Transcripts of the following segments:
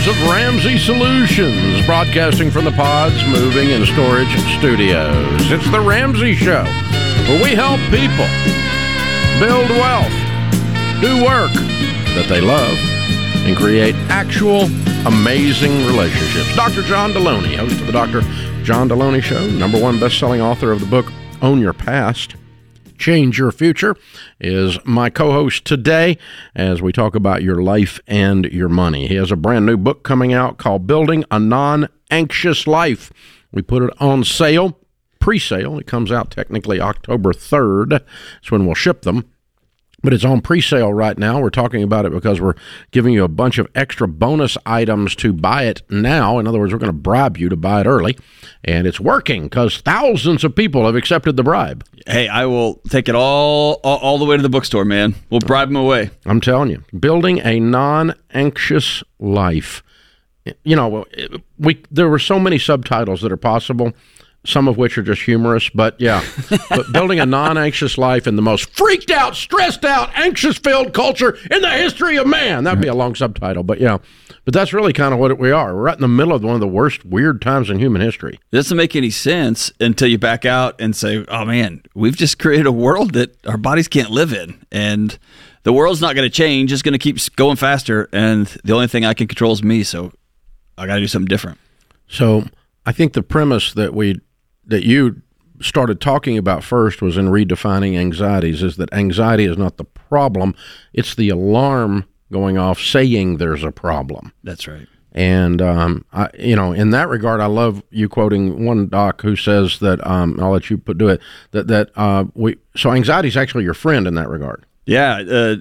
owners of Ramsey Solutions, broadcasting from the Pods Moving and Storage Studios. It's The Ramsey Show, where we help people build wealth, do work that they love, and create actual amazing relationships. Dr. John Deloney, host of the Dr. John Deloney Show, #1 best-selling author of the book Own Your Past, Change Your Future, is my co-host today as we talk about your life and your money. He has a brand new book coming out called Building a Non-Anxious Life. We put it on sale, pre-sale. It comes out technically October 3rd. That's when we'll ship them. But it's on pre-sale right now. We're talking about it because we're giving you a bunch of extra bonus items to buy it now. In other words, we're going to bribe you to buy it early. And it's working because thousands of people have accepted the bribe. Hey, I will take it all the way to the bookstore, man. We'll bribe them away. I'm telling you. Building a non-anxious life. You know, there were so many subtitles that are possible, some of which are just humorous, but yeah. But building a non-anxious life in the most freaked out, stressed out, anxious-filled culture in the history of man. That'd be a long subtitle, but yeah. But that's really kind of what we are. We're right in the middle of one of the worst, weird times in human history. It doesn't make any sense until you back out and say, oh, man, we've just created a world that our bodies can't live in. And the world's not going to change. It's going to keep going faster. And the only thing I can control is me, so I got to do something different. So I think the premise that you started talking about first was in redefining anxieties, is that anxiety is not the problem. It's the alarm going off saying there's a problem. That's right. And, in that regard, I love you quoting one doc who says that, I'll let you do it, so anxiety is actually your friend in that regard. Yeah,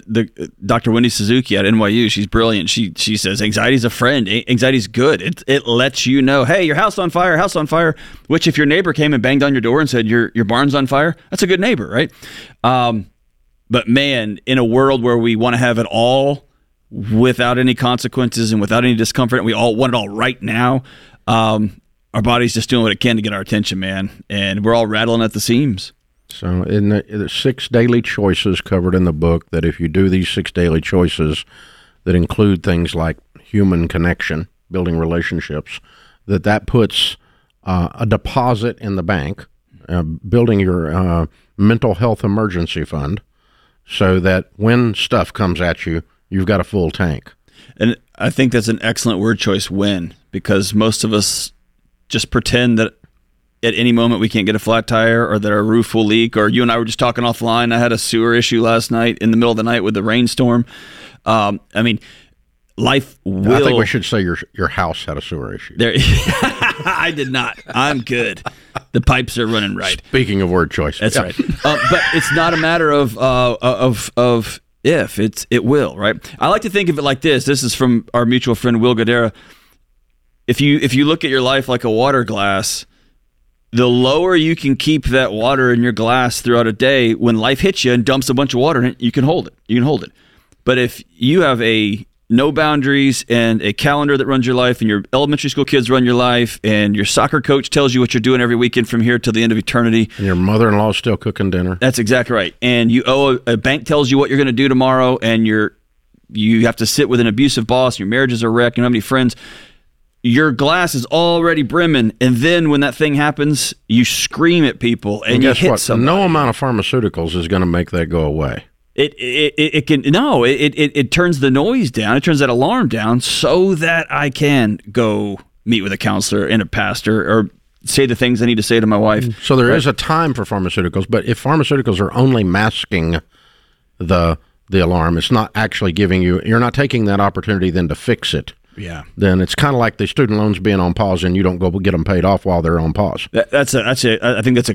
Dr. Wendy Suzuki at NYU, she's brilliant. She says anxiety's a friend. Anxiety's good. It lets you know, hey, your house on fire, which if your neighbor came and banged on your door and said your barn's on fire, that's a good neighbor, right? But man, in a world where we want to have it all without any consequences and without any discomfort, and we all want it all right now, our body's just doing what it can to get our attention, man. And we're all rattling at the seams. So in the 6 daily choices covered in the book, that if you do these 6 daily choices that include things like human connection, building relationships, that puts a deposit in the bank, building your mental health emergency fund, so that when stuff comes at you, you've got a full tank. And I think that's an excellent word choice, win, because most of us just pretend that at any moment we can't get a flat tire, or that our roof will leak, or you and I were just talking offline. I had a sewer issue last night in the middle of the night with the rainstorm. Life will... I think we should say your house had a sewer issue. I did not. I'm good. The pipes are running right. Speaking of word choice. That's right. But it's not a matter of if, it will, right? I like to think of it like this. This is from our mutual friend, Will Guderro. If you look at your life like a water glass, the lower you can keep that water in your glass throughout a day, when life hits you and dumps a bunch of water in it, you can hold it. You can hold it. But if you have no boundaries and a calendar that runs your life, and your elementary school kids run your life, and your soccer coach tells you what you're doing every weekend from here till the end of eternity, and your mother-in-law is still cooking dinner. That's exactly right. And you owe a bank tells you what you're going to do tomorrow, and you have to sit with an abusive boss, and your marriage is a wreck, you don't have any friends. Your glass is already brimming, and then when that thing happens, you scream at people and you hit somebody. No amount of pharmaceuticals is going to make that go away. It turns the noise down. It turns that alarm down so that I can go meet with a counselor and a pastor, or say the things I need to say to my wife. So there is a time for pharmaceuticals, but if pharmaceuticals are only masking the alarm, it's not actually giving you. You're not taking that opportunity then to fix it. Yeah. Then it's kind of like the student loans being on pause, and you don't go get them paid off while they're on pause. I think that's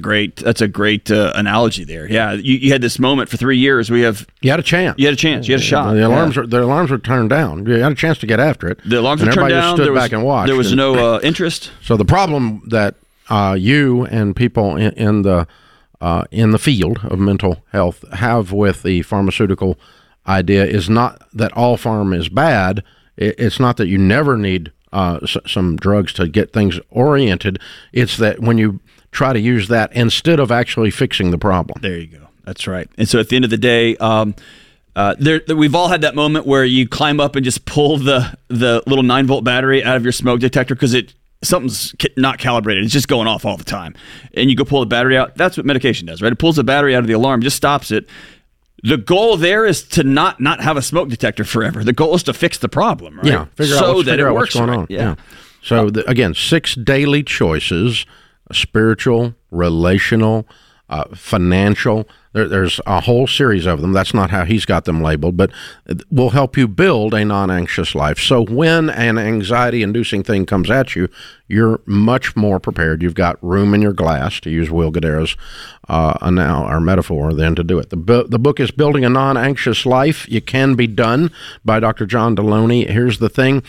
a great analogy there. Yeah, you had this moment for 3 years. You had a chance. You had a chance. You had a shot. The alarms were turned down. You had a chance to get after it. The alarms were turned down. Everybody just stood back and watched. There was no interest. So the problem that you and people in the field of mental health have with the pharmaceutical idea is not that all pharma is bad. It's not that you never need some drugs to get things oriented. It's that when you try to use that instead of actually fixing the problem. There you go. That's right. And so at the end of the day, We've all had that moment where you climb up and just pull the little 9-volt battery out of your smoke detector because something's not calibrated. It's just going off all the time. And you go pull the battery out. That's what medication does, right? It pulls the battery out of the alarm, just stops it. The goal there is to not have a smoke detector forever. The goal is to fix the problem, right? Yeah, figure out what's going on. Yeah. So, again, 6 daily choices: spiritual, relational, financial. There's a whole series of them. That's not how he's got them labeled, but will help you build a non-anxious life. So when an anxiety-inducing thing comes at you, you're much more prepared. You've got room in your glass, to use Will Guderro's metaphor, than to do it. The book is Building a Non-Anxious Life. You Can Be Done by Dr. John Deloney. Here's the thing.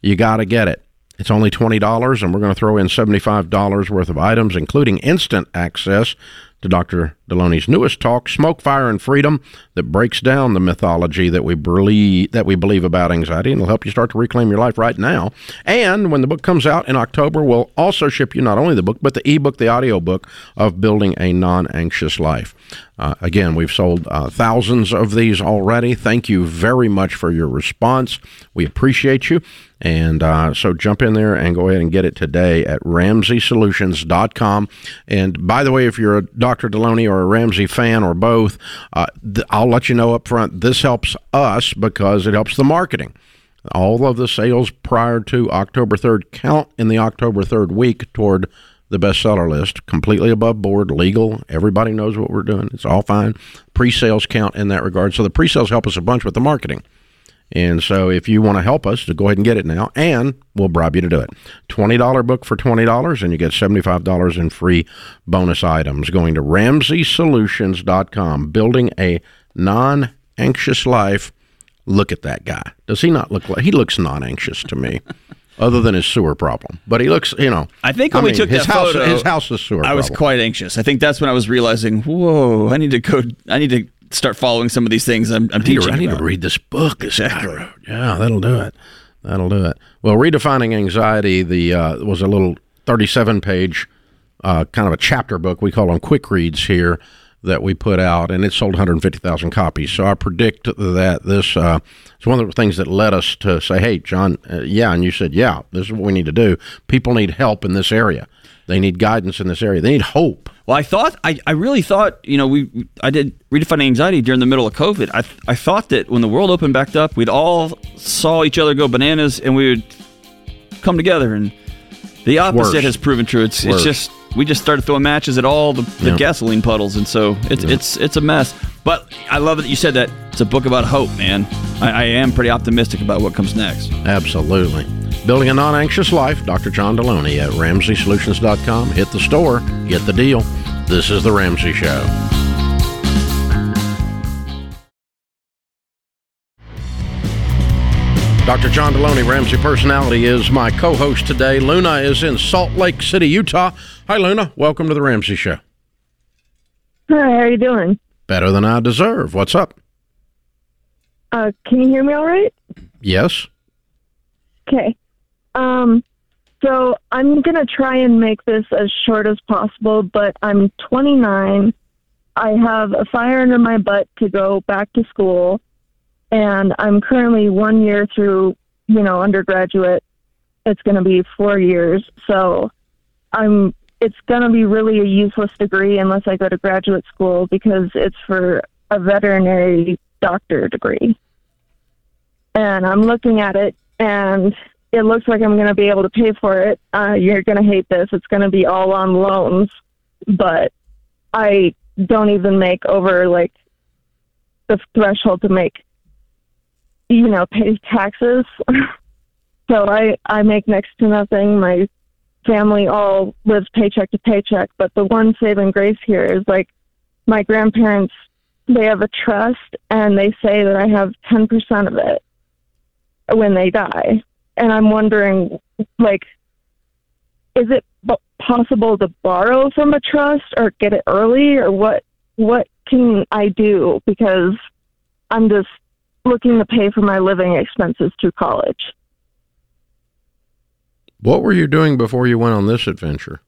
You got to get it. It's only $20, and we're going to throw in $75 worth of items, including instant access to Dr. Deloney's newest talk, Smoke, Fire, and Freedom, that breaks down the mythology that we believe about anxiety, and will help you start to reclaim your life right now. And when the book comes out in October, we'll also ship you not only the book, but the ebook, the audio book of Building a Non-Anxious Life. Again, we've sold thousands of these already. Thank you very much for your response. We appreciate you. And so jump in there and go ahead and get it today at RamseySolutions.com. And by the way, if you're a Dr. Deloney or a Ramsey fan or both, I'll let you know up front, this helps us because it helps the marketing. All of the sales prior to October 3rd count in the October 3rd week toward the bestseller list, completely above board, legal. Everybody knows what we're doing. It's all fine. Pre-sales count in that regard. So the pre-sales help us a bunch with the marketing. And so if you want to help us, to go ahead and get it now, and we'll bribe you to do it. $20 book for $20, and you get $75 in free bonus items. Going to RamseySolutions.com, Building a Non-Anxious Life. Look at that guy. Does he not look like, he looks non-anxious to me. Other than his sewer problem. But he looks, I think when we took that photo, his house is sewer problem. I was quite anxious. I think that's when I was realizing, whoa, I need to start following some of these things I'm teaching. I need to read this book. Exactly. I wrote. Yeah, that'll do it. Well, Redefining Anxiety was a little 37-page kind of a chapter book. We call them quick reads here that we put out, and it sold 150,000 copies. So I predict that this is one of the things that led us to say, hey, John, and you said, yeah, this is what we need to do. People need help in this area. They need guidance in this area. They need hope. Well, I did Redefine Anxiety during the middle of COVID. I thought that when the world opened back up, we'd all saw each other go bananas and we would come together. And the opposite has proven true. It's just, we just started throwing matches at all the gasoline puddles. And so it's a mess. But I love that you said that. It's a book about hope, man. I am pretty optimistic about what comes next. Absolutely. Building a Non-Anxious Life, Dr. John Deloney at RamseySolutions.com. Hit the store, get the deal. This is The Ramsey Show. Dr. John Deloney, Ramsey Personality, is my co-host today. Luna is in Salt Lake City, Utah. Hi, Luna. Welcome to The Ramsey Show. Hi, how are you doing? Better than I deserve. What's up? Can you hear me all right? Yes. Okay. So I'm going to try and make this as short as possible, but I'm 29. I have a fire under my butt to go back to school. And I'm currently 1 year through, undergraduate. It's going to be 4 years. So it's going to be really a useless degree unless I go to graduate school, because it's for a veterinary doctor degree. And I'm looking at it, and it looks like I'm going to be able to pay for it. You're going to hate this. It's going to be all on loans, but I don't even make over the threshold to make pay taxes. So I make next to nothing. My family all lives paycheck to paycheck, but the one saving grace here is my grandparents, they have a trust, and they say that I have 10% of it when they die. And I'm wondering, is it possible to borrow from a trust or get it early, or what can I do? Because I'm just looking to pay for my living expenses through college. What were you doing before you went on this adventure?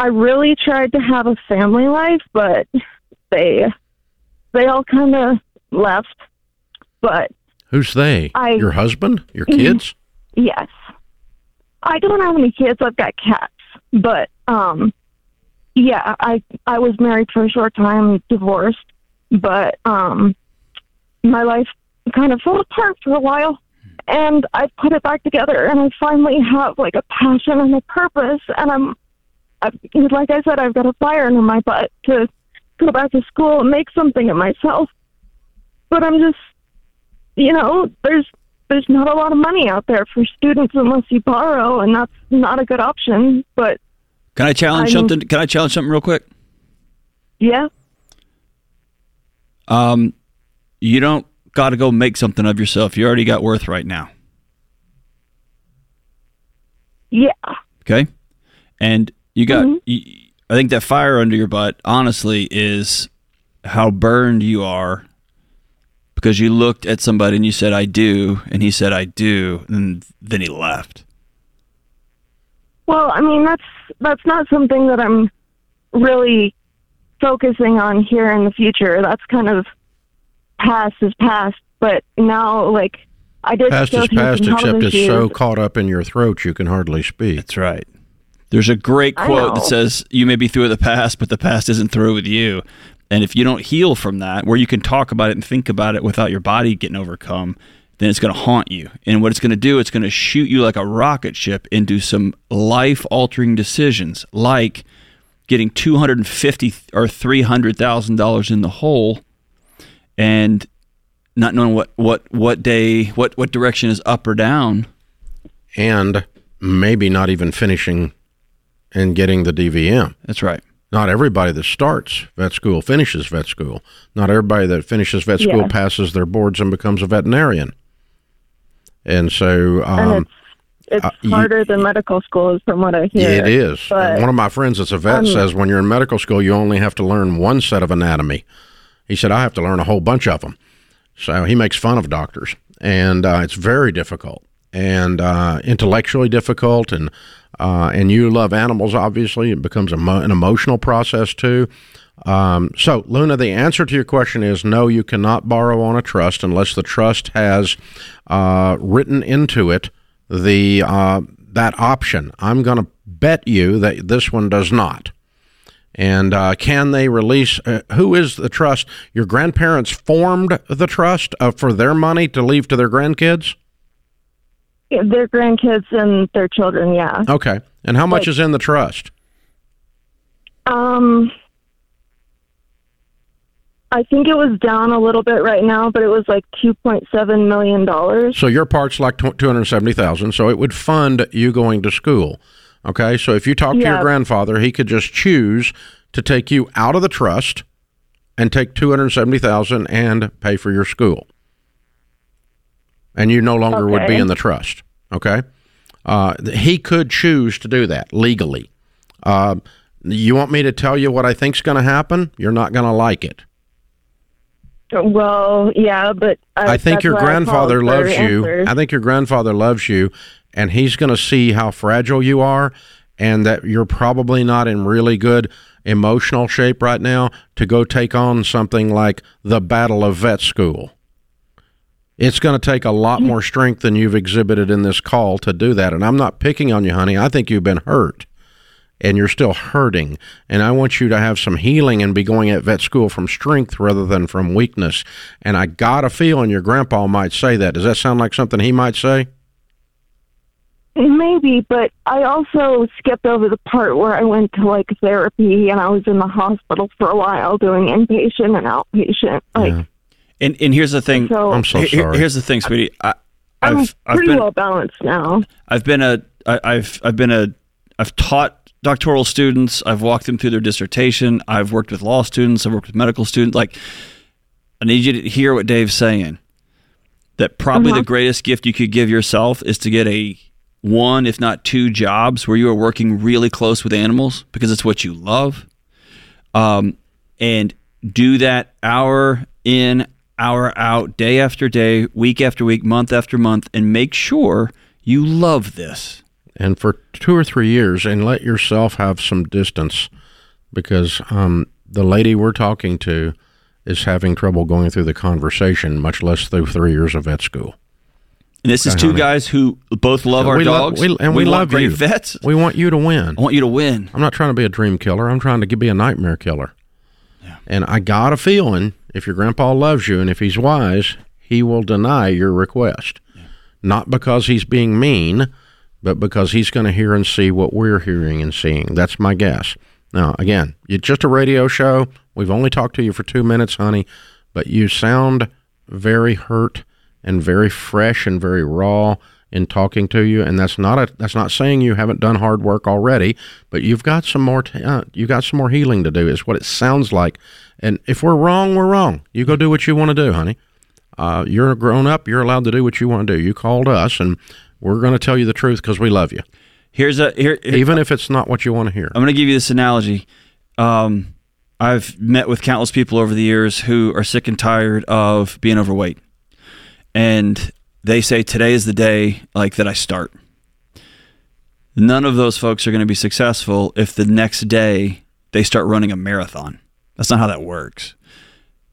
I really tried to have a family life, but they all kind of left. But who's they? Your husband? Your kids? Yes. I don't have any kids. I've got cats. But, yeah, I was married for a short time, divorced. But my life kind of fell apart for a while, and I put it back together, and I finally have, like, a passion and a purpose. And like I said, I've got a fire under my butt to go back to school and make something of myself. But I'm just... You know, there's not a lot of money out there for students unless you borrow, and that's not a good option. But Can I challenge something real quick? Yeah. You don't got to go make something of yourself. You already got worth right now. Yeah. Okay. And you got. Mm-hmm. I think that fire under your butt, honestly, is how burned you are. Because you looked at somebody and you said, I do, and he said, I do, and then he left. Well, I mean, that's not something that I'm really focusing on here in the future. That's kind of past is past, but now, like, I did... Past is past, except it's so caught up in your throat you can hardly speak. That's right. There's a great quote that says, you may be through with the past, but the past isn't through with you. And if you don't heal from that, where you can talk about it and think about it without your body getting overcome, then it's going to haunt you. And what it's going to do, it's going to shoot you like a rocket ship into some life-altering decisions, like getting $250,000 or $300,000 in the hole and not knowing what day, what direction is up or down. And maybe not even finishing and getting the DVM. That's right. Not everybody that starts vet school finishes vet school. Not everybody that finishes vet school passes their boards and becomes a veterinarian. And so... and it's harder than medical school is from what I hear. Yeah, it is. But one of my friends that's a vet says when you're in medical school, you only have to learn one set of anatomy. He said, I have to learn a whole bunch of them. So he makes fun of doctors. And it's very difficult and intellectually difficult, and you love animals, obviously. It becomes an emotional process, too. So, Luna, the answer to your question is no, you cannot borrow on a trust unless the trust has written into it that option. I'm going to bet you that this one does not. And can they release who is the trust? Your grandparents formed the trust for their money to leave to their grandkids? Yeah, their grandkids and their children, yeah. Okay. And how much is in the trust? I think it was down a little bit right now, but it was like $2.7 million. So your part's like $270,000, so it would fund you going to school. Okay? So if you talk to your grandfather, he could just choose to take you out of the trust and take $270,000 and pay for your school. And you no longer would be in the trust, okay? He could choose to do that legally. You want me to tell you what I think's going to happen? You're not going to like it. Well, yeah, but... I think your grandfather loves you. I think your grandfather loves you, and he's going to see how fragile you are and that you're probably not in really good emotional shape right now to go take on something like the Battle of Vet School. It's going to take a lot more strength than you've exhibited in this call to do that. And I'm not picking on you, honey. I think you've been hurt, and you're still hurting. And I want you to have some healing and be going at vet school from strength rather than from weakness. And I got a feeling your grandpa might say that. Does that sound like something he might say? Maybe, but I also skipped over the part where I went to, like, therapy, and I was in the hospital for a while doing inpatient and outpatient, like... Yeah. And here's the thing. I'm so sorry. Here's the thing, sweetie. I'm pretty well balanced now. I've taught doctoral students. I've walked them through their dissertation. I've worked with law students. I've worked with medical students. Like, I need you to hear what Dave's saying. That probably the greatest gift you could give yourself is to get one, if not two, jobs where you are working really close with animals because it's what you love, and do that hour in, hour out, day after day, week after week, month after month, and make sure you love this. and for 2 or 3 years, and let yourself have some distance, because the lady we're talking to is having trouble going through the conversation, much less through 3 years of vet school. And this is two guys who both love our dogs. We love great vets. We want you to win. I want you to win. I'm not trying to be a dream killer. I'm trying to be a nightmare killer. Yeah. And I got a feeling if your grandpa loves you and if he's wise, he will deny your request. Yeah. Not because he's being mean, but because he's going to hear and see what we're hearing and seeing. That's my guess. Now, again, it's just a radio show. We've only talked to you for 2 minutes, honey, but you sound very hurt and very fresh and very raw in talking to you, and that's not saying you haven't done hard work already, but you've got some more healing to do is what it sounds like. And if we're wrong, we're wrong. You go do what you want to do, honey. You're a grown up. You're allowed to do what you want to do. You called us, and we're going to tell you the truth because we love you. Even if it's not what you want to hear. I'm going to give you this analogy. I've met with countless people over the years who are sick and tired of being overweight. And they say, today is the day that I start. None of those folks are going to be successful if the next day they start running a marathon. That's not how that works.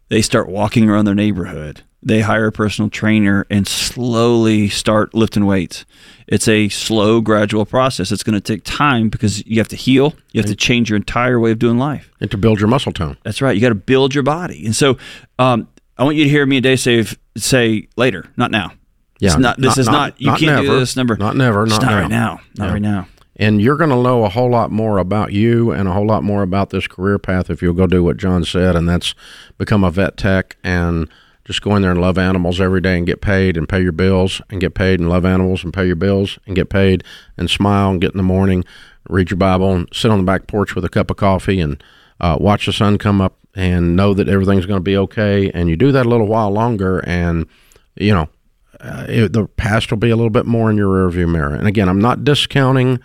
They start walking around their neighborhood. They hire a personal trainer and slowly start lifting weights. It's a slow, gradual process. It's going to take time because you have to heal. You have to change your entire way of doing life. And to build your muscle tone. That's right. You got to build your body. And so I want you to hear me and Dave say later, not now. Yeah, it's not, this not, is not, you not can't never, do this number. Not never, not, not now. Right now. Not right now. And you're going to know a whole lot more about you and a whole lot more about this career path if you'll go do what John said, and that's become a vet tech and just go in there and love animals every day and get paid and pay your bills and get paid and love animals and pay your bills and get paid and smile and get in the morning, read your Bible and sit on the back porch with a cup of coffee and watch the sun come up and know that everything's going to be okay. And you do that a little while longer, and the past will be a little bit more in your rearview mirror. And again, I'm not discounting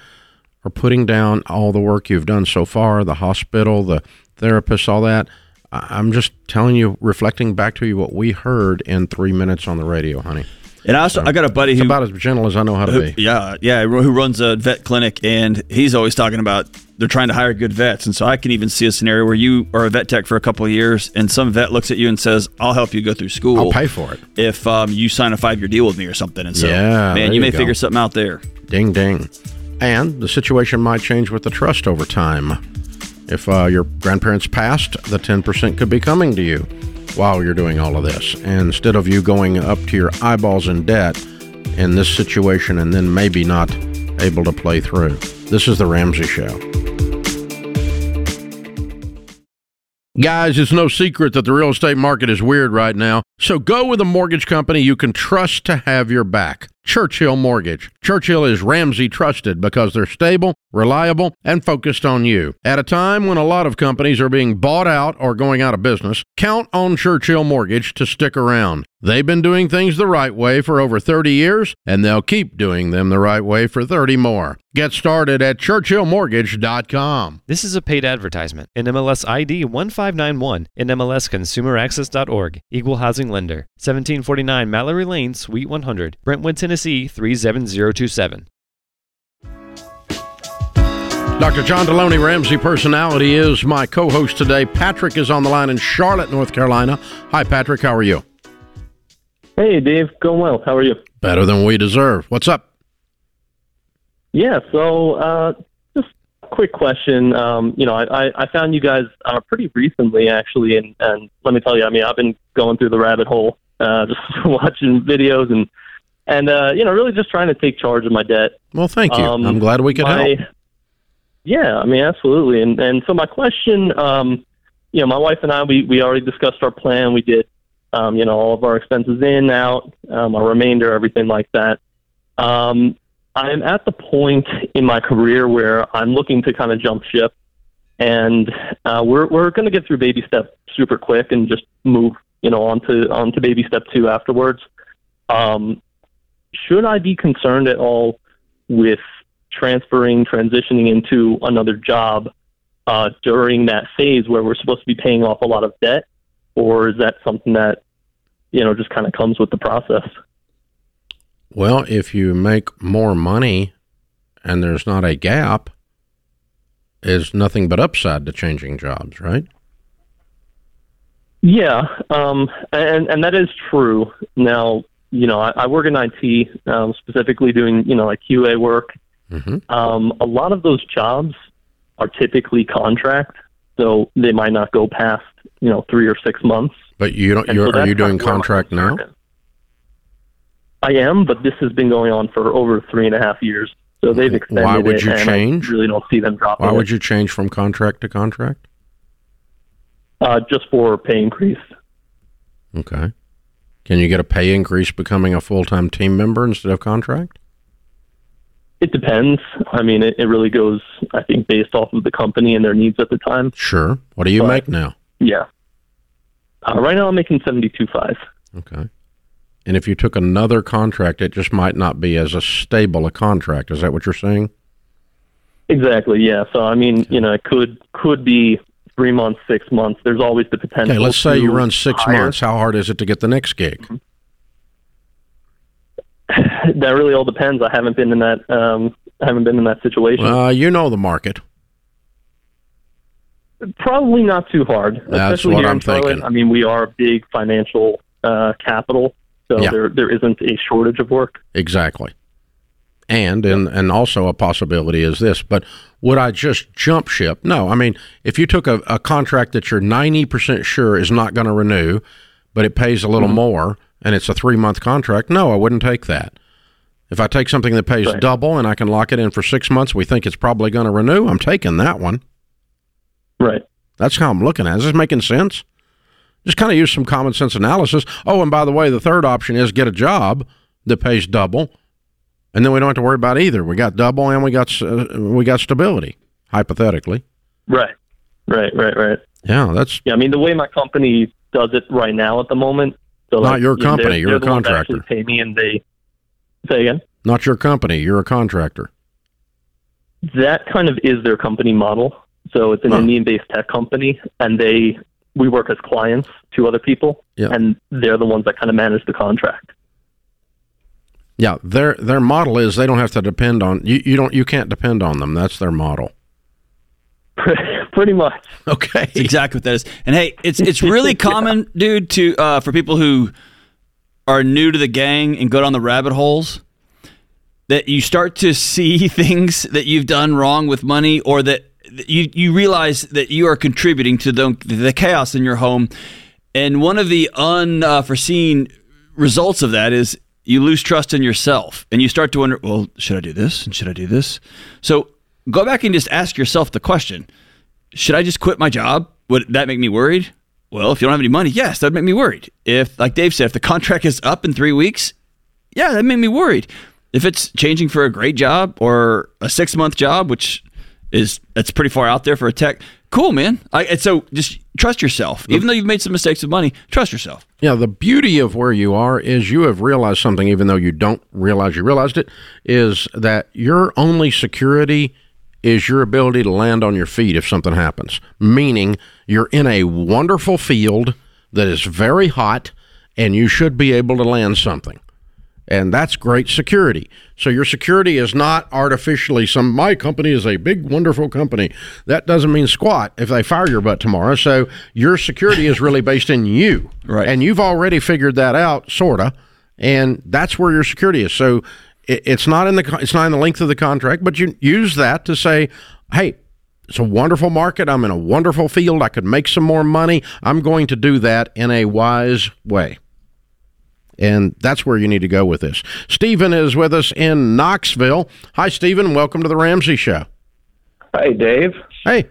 or putting down all the work you've done so far, the hospital, the therapists, all that. I'm just telling you, reflecting back to you what we heard in 3 minutes on the radio, honey. And I got a buddy who's about as gentle as I know how to be. Yeah, who runs a vet clinic, and he's always talking about they're trying to hire good vets. And so I can even see a scenario where you are a vet tech for a couple of years, and some vet looks at you and says, "I'll help you go through school. I'll pay for it if you sign a 5-year deal with me or something." And so, man, you may figure something out there. Ding, ding. And the situation might change with the trust over time. If your grandparents passed, the 10% could be coming to you while you're doing all of this. And instead of you going up to your eyeballs in debt in this situation and then maybe not able to play through. This is The Ramsey Show. Guys, it's no secret that the real estate market is weird right now. So go with a mortgage company you can trust to have your back. Churchill Mortgage. Churchill is Ramsey trusted because they're stable, reliable, and focused on you. At a time when a lot of companies are being bought out or going out of business, count on Churchill Mortgage to stick around. They've been doing things the right way for over 30 years, and they'll keep doing them the right way for 30 more. Get started at ChurchillMortgage.com. This is a paid advertisement. NMLS ID 1591, NMLSConsumerAccess.org, Equal Housing Lender, 1749 Mallory Lane, Suite 100, Brentwood, Tennessee 37027. Dr. John Deloney, Ramsey Personality, is my co-host today. Patrick is on the line in Charlotte, North Carolina. Hi, Patrick. How are you? Hey, Dave. Going well. How are you? Better than we deserve. What's up? Yeah, so just a quick question. I found you guys pretty recently, actually, and let me tell you, I've been going through the rabbit hole, just watching videos and really just trying to take charge of my debt. Well, thank you. I'm glad we could help. Yeah, absolutely. And so my question, my wife and I, we already discussed our plan. We did, all of our expenses in, out, our remainder, everything like that. I'm at the point in my career where I'm looking to kind of jump ship, and we're going to get through baby step super quick and just move, onto baby step 2 afterwards. Should I be concerned at all with transitioning into another job during that phase where we're supposed to be paying off a lot of debt, or is that something that just kind of comes with the process? Well, if you make more money and there's not a gap, is nothing but upside to changing jobs, right? Yeah, and that is true. Now, you know, I work in IT, specifically doing, you know, like QA work. Mm-hmm. A lot of those jobs are typically contract, so they might not go past, you know, 3 or 6 months. But you don't. Are you doing contract now? I am, but this has been going on for over 3.5 years. So they've extended it. Why would you change? I really don't see them dropping. Why would you change from contract to contract? Just for pay increase. Okay. Can you get a pay increase becoming a full-time team member instead of contract? It depends. I mean, it really goes, I think, based off of the company and their needs at the time. Sure. What do you make now? Yeah. Right now I'm making $72,500. Okay. And if you took another contract, it just might not be as a stable a contract. Is that what you're saying? Exactly, yeah. So, I mean, you know, it could be 3 months, 6 months. There's always the potential. Okay, let's say you run 6 months. How hard is it to get the next gig? Mm-hmm. That really all depends. I haven't been in that situation. You know the market. Probably not too hard. That's what I'm thinking. I mean, we are a big financial capital. So yeah. There isn't a shortage of work. Exactly. And also a possibility is this, but would I just jump ship? No. I mean, if you took a contract that you're 90% sure is not going to renew, but it pays a little mm-hmm. more and it's a 3-month contract, no, I wouldn't take that. If I take something that pays double and I can lock it in for 6 months, we think it's probably going to renew, I'm taking that one. Right. That's how I'm looking at it. Is this making sense? Just kind of use some common sense analysis. Oh, and by the way, the third option is get a job that pays double, and then we don't have to worry about either. We got double and we got stability, hypothetically. Right. Yeah, that's... Yeah, I mean, the way my company does it right now at the moment... So not like, your company, you're a contractor. They pay me and they... Say again? Not your company, you're a contractor. That kind of is their company model. So it's an Indian-based tech company, and we work as clients to other people, and they're the ones that kind of manage the contract. Yeah, their model is they don't have to depend on you. You can't depend on them. That's their model. Pretty much. Okay, that's exactly what that is. And hey, it's really common, dude, to for people who are new to the gang and go down the rabbit holes, that you start to see things that you've done wrong with money, or that you realize that you are contributing to the chaos in your home. And one of the unforeseen results of that is you lose trust in yourself, and you start to wonder, well, should I do this? And should I do this? So go back and just ask yourself the question, should I just quit my job? Would that make me worried? Well, if you don't have any money, yes, that'd make me worried. If, like Dave said, if the contract is up in 3 weeks, yeah, that'd make me worried. If it's changing for a great job or a 6-month job, which... that's pretty far out there for a tech. Cool, man. And so just trust yourself. Even though you've made some mistakes with money, trust yourself. Yeah, the beauty of where you are is you have realized something, even though you don't realize you realized it, is that your only security is your ability to land on your feet if something happens, meaning you're in a wonderful field that is very hot, and you should be able to land something. And that's great security. So your security is not artificially my company is a big, wonderful company. That doesn't mean squat if they fire your butt tomorrow. So your security is really based in you. Right. And you've already figured that out, sort of. And that's where your security is. So it's not in the length of the contract, but you use that to say, hey, it's a wonderful market. I'm in a wonderful field. I could make some more money. I'm going to do that in a wise way. And that's where you need to go with this. Stephen is with us in Knoxville. Hi, Stephen. Welcome to The Ramsey Show. Hi, Dave. Hey.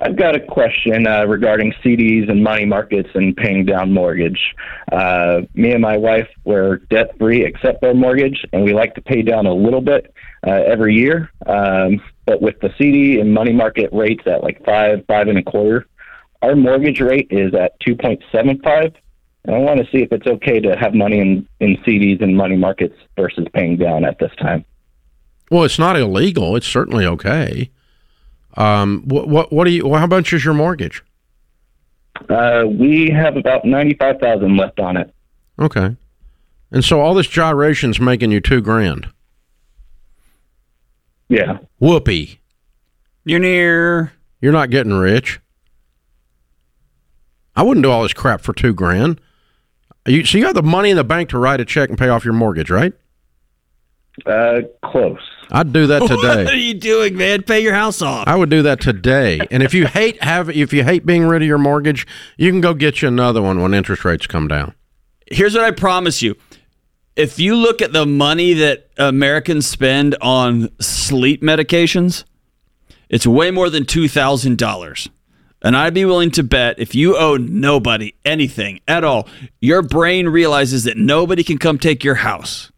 I've got a question regarding CDs and money markets and paying down mortgage. Me and my wife were debt-free except for mortgage, and we like to pay down a little bit every year. But with the CD and money market rates at like 5.25%, our mortgage rate is at 2.75%. And I want to see if it's okay to have money in CDs and money markets versus paying down at this time. Well, it's not illegal. It's certainly okay. How much is your mortgage? We have about $95,000 left on it. Okay. And so all this gyration's making you $2,000. Yeah. Whoopee. You're near. You're not getting rich. I wouldn't do all this crap for $2,000. So you have the money in the bank to write a check and pay off your mortgage, right? Close. I'd do that today. What are you doing, man? Pay your house off. I would do that today. And if you hate being rid of your mortgage, you can go get you another one when interest rates come down. Here's what I promise you. If you look at the money that Americans spend on sleep medications, it's way more than $2,000. And I'd be willing to bet if you owe nobody anything at all, your brain realizes that nobody can come take your house.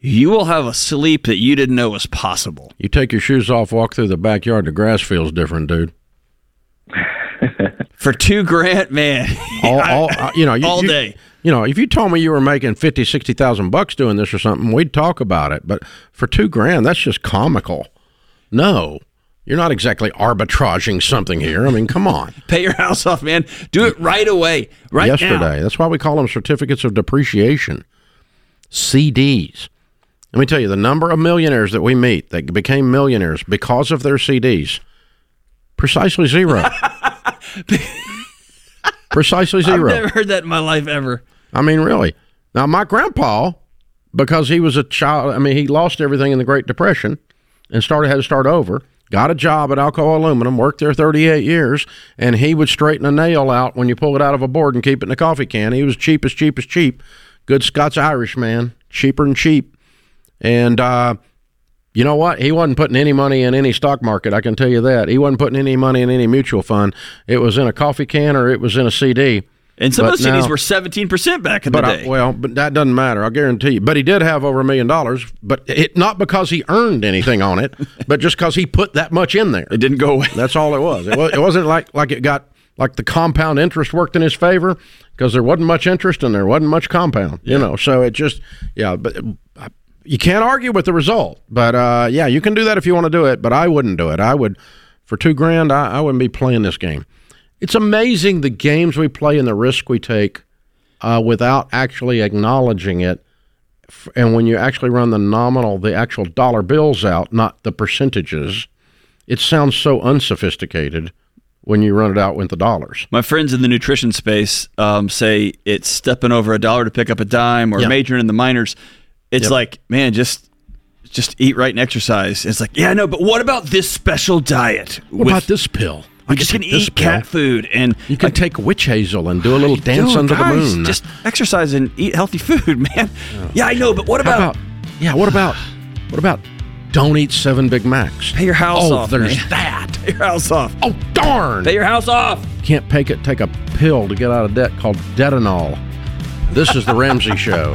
You will have a sleep that you didn't know was possible. You take your shoes off, walk through the backyard, the grass feels different, dude. For $2,000, man. All day. You know, if you told me you were making $50,000-$60,000 doing this or something, we'd talk about it. But for $2,000, that's just comical. No. You're not exactly arbitraging something here. I mean, come on. Pay your house off, man. Do it right away, right now. That's why we call them certificates of depreciation, CDs. Let me tell you, the number of millionaires that we meet that became millionaires because of their CDs, precisely zero. Precisely zero. I've never heard that in my life ever. I mean, really. Now, my grandpa, because he was a child, I mean, he lost everything in the Great Depression and had to start over. Got a job at Alcoa Aluminum, worked there 38 years, and he would straighten a nail out when you pull it out of a board and keep it in a coffee can. He was cheap. Good Scots Irish man, cheaper than cheap. And you know what? He wasn't putting any money in any stock market, I can tell you that. He wasn't putting any money in any mutual fund. It was in a coffee can or it was in a CD. And some of those CDs were 17% back in the day. But that doesn't matter, I'll guarantee you. But he did have over $1 million, but not because he earned anything on it, but just because he put that much in there. It didn't go away. That's all it was. It wasn't like it got, like the compound interest worked in his favor, because there wasn't much interest and there wasn't much compound, you know. So it just, but you can't argue with the result. But, you can do that if you want to do it, but I wouldn't do it. I would, for $2,000, I wouldn't be playing this game. It's amazing the games we play and the risk we take without actually acknowledging it. And when you actually run the actual dollar bills out, not the percentages, it sounds so unsophisticated when you run it out with the dollars. My friends in the nutrition space say it's stepping over $1 to pick up a dime or majoring in the minors. It's like, man, just eat right and exercise. It's like, yeah, I know, but what about this special diet? What about this pill? You just can eat cat food, and you can take witch hazel and do a little dance under the moon. Just exercise and eat healthy food, man. Oh, yeah, I know, but what about? What about? Don't eat 7 Big Macs. Pay your house off. Oh, there's that. Pay your house off. Oh, darn. Pay your house off. Can't take a pill to get out of debt called Detanol. This is the Ramsey Show.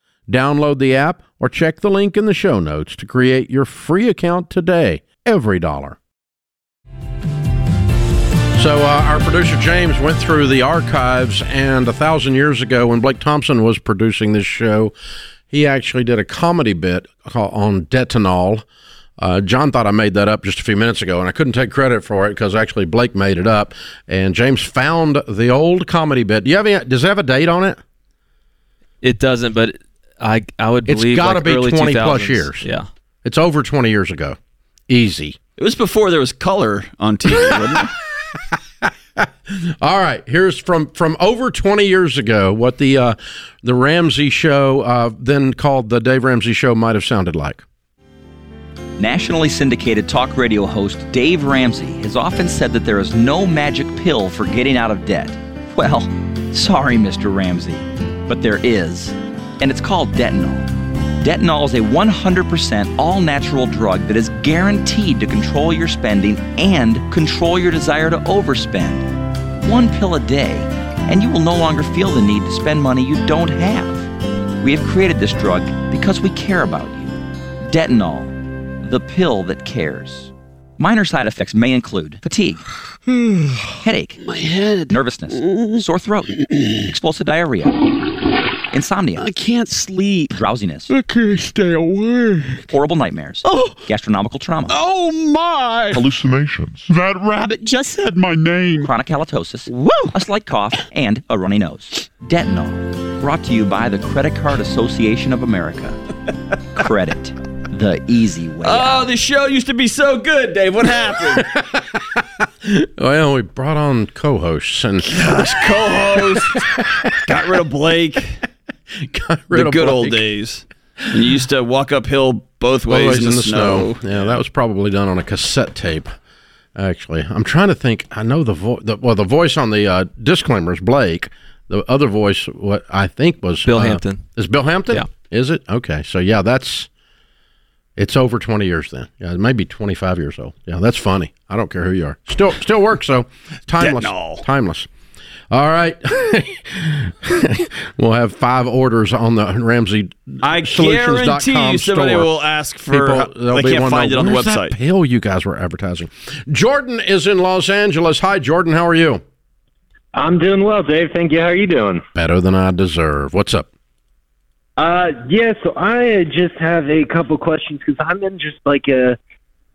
Download the app or check the link in the show notes to create your free account today. EveryDollar. So our producer James went through the archives, and 1,000 years ago when Blake Thompson was producing this show, he actually did a comedy bit on Detanol. John thought I made that up just a few minutes ago, and I couldn't take credit for it because actually Blake made it up, and James found the old comedy bit. Does it have a date on it? It doesn't, but I would believe it's got to be 20 plus years. Yeah, it's over 20 years ago. Easy. It was before there was color on TV, wasn't it? All right, here's from over 20 years ago what the Ramsey Show, then called the Dave Ramsey Show, might have sounded like. Nationally syndicated talk radio host Dave Ramsey has often said that there is no magic pill for getting out of debt. Well, sorry, Mr. Ramsey, but there is, and it's called Detanol. Detanol is a 100% all-natural drug that is guaranteed to control your spending and control your desire to overspend. One pill a day, and you will no longer feel the need to spend money you don't have. We have created this drug because we care about you. Detinol, the pill that cares. Minor side effects may include fatigue, headache, my head, nervousness, sore throat, explosive diarrhea, insomnia, I can't sleep, drowsiness, I can't stay awake, horrible nightmares, gastronomical trauma, oh my, hallucinations, that rabbit just said my name, chronic halitosis, a slight cough, and a runny nose. Detinol, brought to you by the Credit Card Association of America. Credit. The easy way out. The show used to be so good, Dave. What happened? Well, we brought on co-hosts. And co-hosts. Got rid of Blake. Got rid of Blake. The good old days. And you used to walk uphill both ways in the snow. Yeah, that was probably done on a cassette tape, actually. I'm trying to think. I know the voice on the disclaimer is Blake. The other voice, what I think was... Bill Hampton. Is Bill Hampton? Yeah. Is it? Okay. So, yeah, that's... It's over 20 years then. Yeah, it may be 25 years old. Yeah, that's funny. I don't care who you are. Still works, though. Timeless. Detinol. Timeless. All right. We'll have 5 orders on the RamseySolutions.com store. I guarantee you somebody will ask for it. They can't find it on the website. That pill you guys were advertising. Jordan is in Los Angeles. Hi, Jordan. How are you? I'm doing well, Dave. Thank you. How are you doing? Better than I deserve. What's up? So I just have a couple questions because I'm in just like a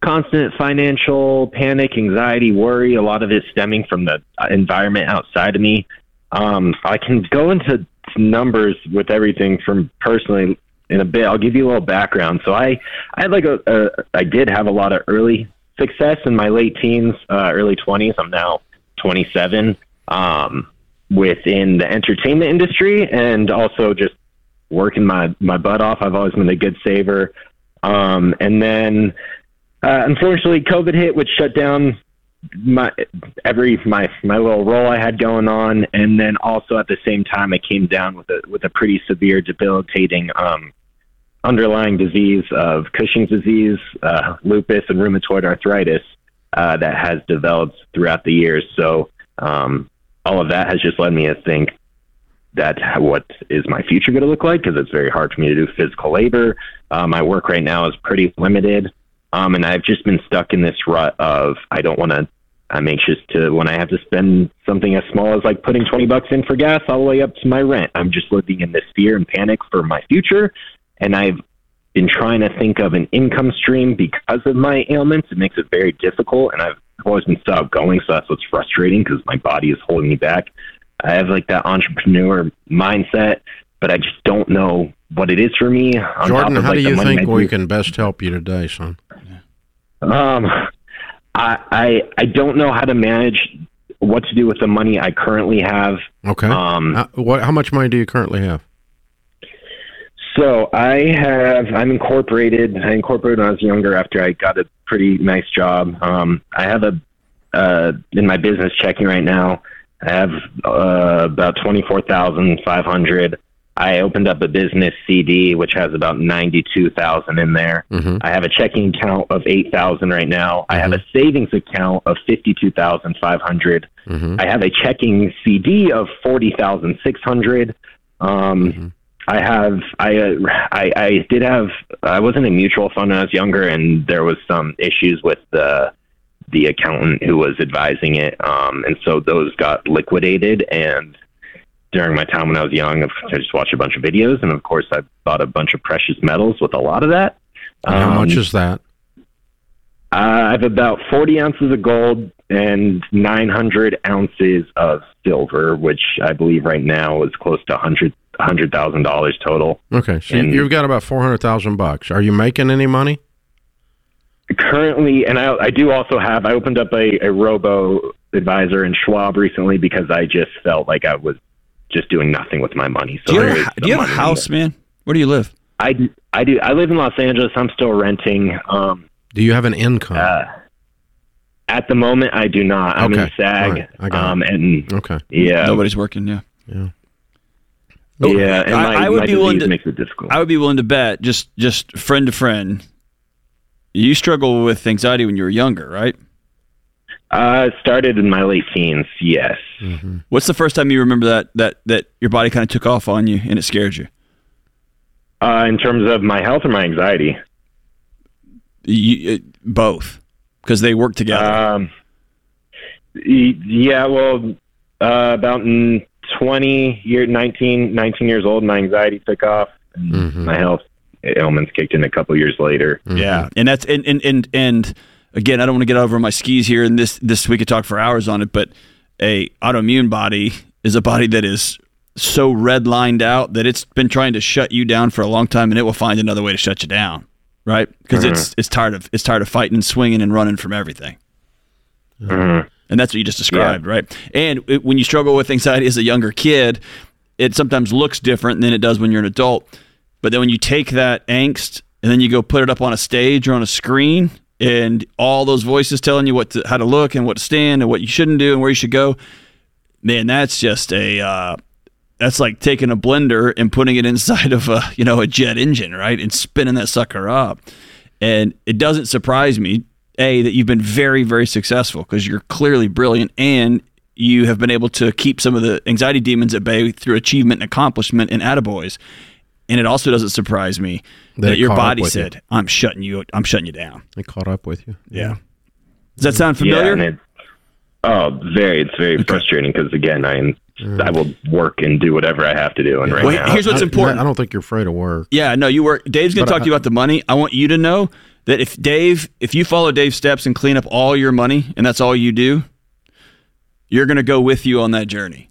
constant financial panic, anxiety, worry. A lot of it stemming from the environment outside of me. I can go into numbers with everything from personally in a bit. I'll give you a little background. So I did have a lot of early success in my late teens, early 20s. I'm now 27, within the entertainment industry and also just working my butt off. I've always been a good saver. And then, unfortunately, COVID hit, which shut down my little role I had going on. And then also at the same time, I came down with a pretty severe, debilitating, underlying disease of Cushing's disease, lupus, and rheumatoid arthritis, that has developed throughout the years. So, all of that has just led me to think, that's what is my future going to look like? Because it's very hard for me to do physical labor. My work right now is pretty limited. And I've just been stuck in this rut of, I'm anxious to, when I have to spend something as small as like putting $20 in for gas all the way up to my rent. I'm just living in this fear and panic for my future. And I've been trying to think of an income stream because of my ailments. It makes it very difficult. And I've always been so outgoing. So that's what's frustrating because my body is holding me back. I have like that entrepreneur mindset, but I just don't know what it is for me. Jordan, how do you think we can best help you today, son? I don't know how to manage what to do with the money I currently have. Okay. How much money do you currently have? So I incorporated when I was younger after I got a pretty nice job. I have in my business checking right now, I have about $24,500. I opened up a business CD, which has about $92,000 in there. Mm-hmm. I have a checking account of $8,000 right now. Mm-hmm. I have a savings account of $52,500. Mm-hmm. I have a checking CD of $40,600. Mm-hmm. I was in a mutual fund when I was younger, and there was some issues with the accountant who was advising it. And so those got liquidated. And during my time when I was young, I just watched a bunch of videos. And of course I bought a bunch of precious metals with a lot of that. How much is that? I have about 40 ounces of gold and 900 ounces of silver, which I believe right now is close to $100,000 total. Okay. So you've got about $400,000. Are you making any money? Currently, and I do also have, I opened up a robo advisor in Schwab recently because I just felt like I was just doing nothing with my money. So do you have a house, man? Where do you live? I do. I live in Los Angeles. I'm still renting. Do you have an income? At the moment, I do not. I'm in SAG. Right. I got and okay. Yeah, nobody's working. Yeah. Yeah, and I would be willing to bet, just friend to friend. You struggle with anxiety when you were younger, right? It started in my late teens, yes. Mm-hmm. What's the first time you remember that your body kind of took off on you and it scared you? In terms of my health or my anxiety? Both, because they work together. Yeah, well, about 19 years old, my anxiety took off, and my health ailments kicked in a couple years later. Yeah, and that's and again, I don't want to get over my skis here, and this we could talk for hours on it, but a autoimmune body is a body that is so red-lined out that it's been trying to shut you down for a long time, and it will find another way to shut you down, right? Because it's tired of fighting, swinging, and running from everything. And that's what you just described, right? And when you struggle with anxiety as a younger kid, it sometimes looks different than it does when you're an adult. But then when you take that angst and then you go put it up on a stage or on a screen, and all those voices telling you how to look and what to stand and what you shouldn't do and where you should go, man, that's just that's like taking a blender and putting it inside of a jet engine, right? And spinning that sucker up. And it doesn't surprise me, A, that you've been very, very successful, because you're clearly brilliant and you have been able to keep some of the anxiety demons at bay through achievement and accomplishment and attaboys. And it also doesn't surprise me that your body said, you. I'm shutting you down. It caught up with you. Yeah. Does that sound familiar? Yeah, it's very frustrating, because again, I will work and do whatever I have to do. And here's what's important. I don't think you're afraid of work. Yeah, no, you work. Dave's going to talk to you about the money. I want you to know that if you follow Dave's steps and clean up all your money, and that's all you do, you're going to go with you on that journey.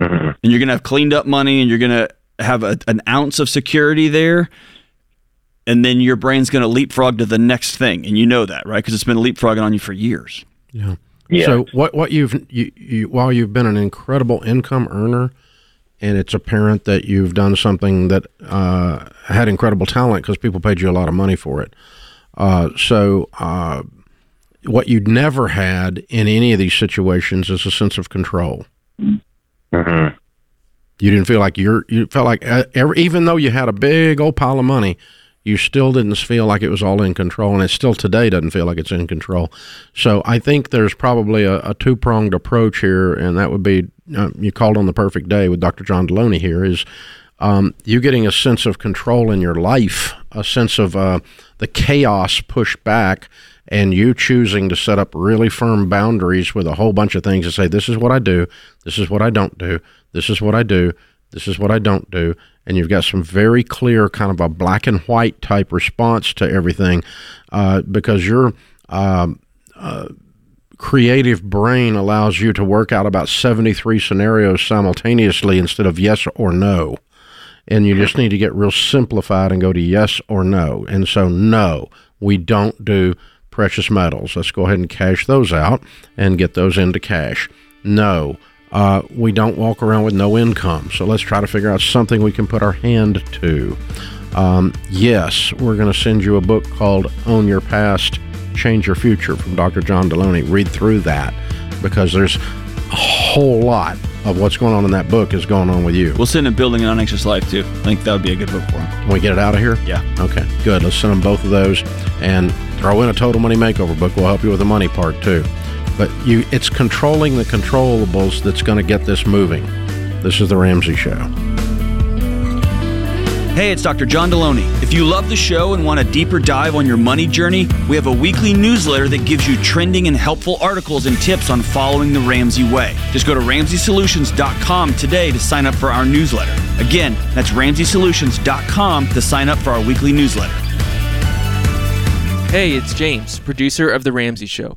And you're going to have cleaned up money, and you're going to have an ounce of security there. And then your brain's going to leapfrog to the next thing. And you know that, right? Because it's been leapfrogging on you for years. Yeah. Yeah. So what you've while you've been an incredible income earner, and it's apparent that you've done something that had incredible talent, because people paid you a lot of money for it. So what you'd never had in any of these situations is a sense of control. You didn't feel like even though you had a big old pile of money, you still didn't feel like it was all in control, and it still today doesn't feel like it's in control. So I think there's probably a two-pronged approach here, and that would be, you called on the perfect day with Dr. John Deloney here, is you getting a sense of control in your life, a sense of the chaos pushed back, and you choosing to set up really firm boundaries with a whole bunch of things to say, this is what I do, this is what I don't do, this is what I do, this is what I don't do, and you've got some very clear kind of a black and white type response to everything, because your creative brain allows you to work out about 73 scenarios simultaneously instead of yes or no. And you just need to get real simplified and go to yes or no. And so no, we don't do precious metals. Let's go ahead and cash those out and get those into cash. No. We don't walk around with no income, so let's try to figure out something we can put our hand to. Yes, we're going to send you a book called Own Your Past, Change Your Future from Dr. John Deloney. Read through that, because there's a whole lot of what's going on in that book is going on with you. We'll send him Building a Non-Anxious Life, too. I think that would be a good book for him. Can we get it out of here? Yeah. Okay, good. Let's send him both of those, and throw in a Total Money Makeover book. We'll help you with the money part, too. But it's controlling the controllables that's going to get this moving. This is The Ramsey Show. Hey, it's Dr. John Deloney. If you love the show and want a deeper dive on your money journey, we have a weekly newsletter that gives you trending and helpful articles and tips on following the Ramsey way. Just go to RamseySolutions.com today to sign up for our newsletter. Again, that's RamseySolutions.com to sign up for our weekly newsletter. Hey, it's James, producer of The Ramsey Show.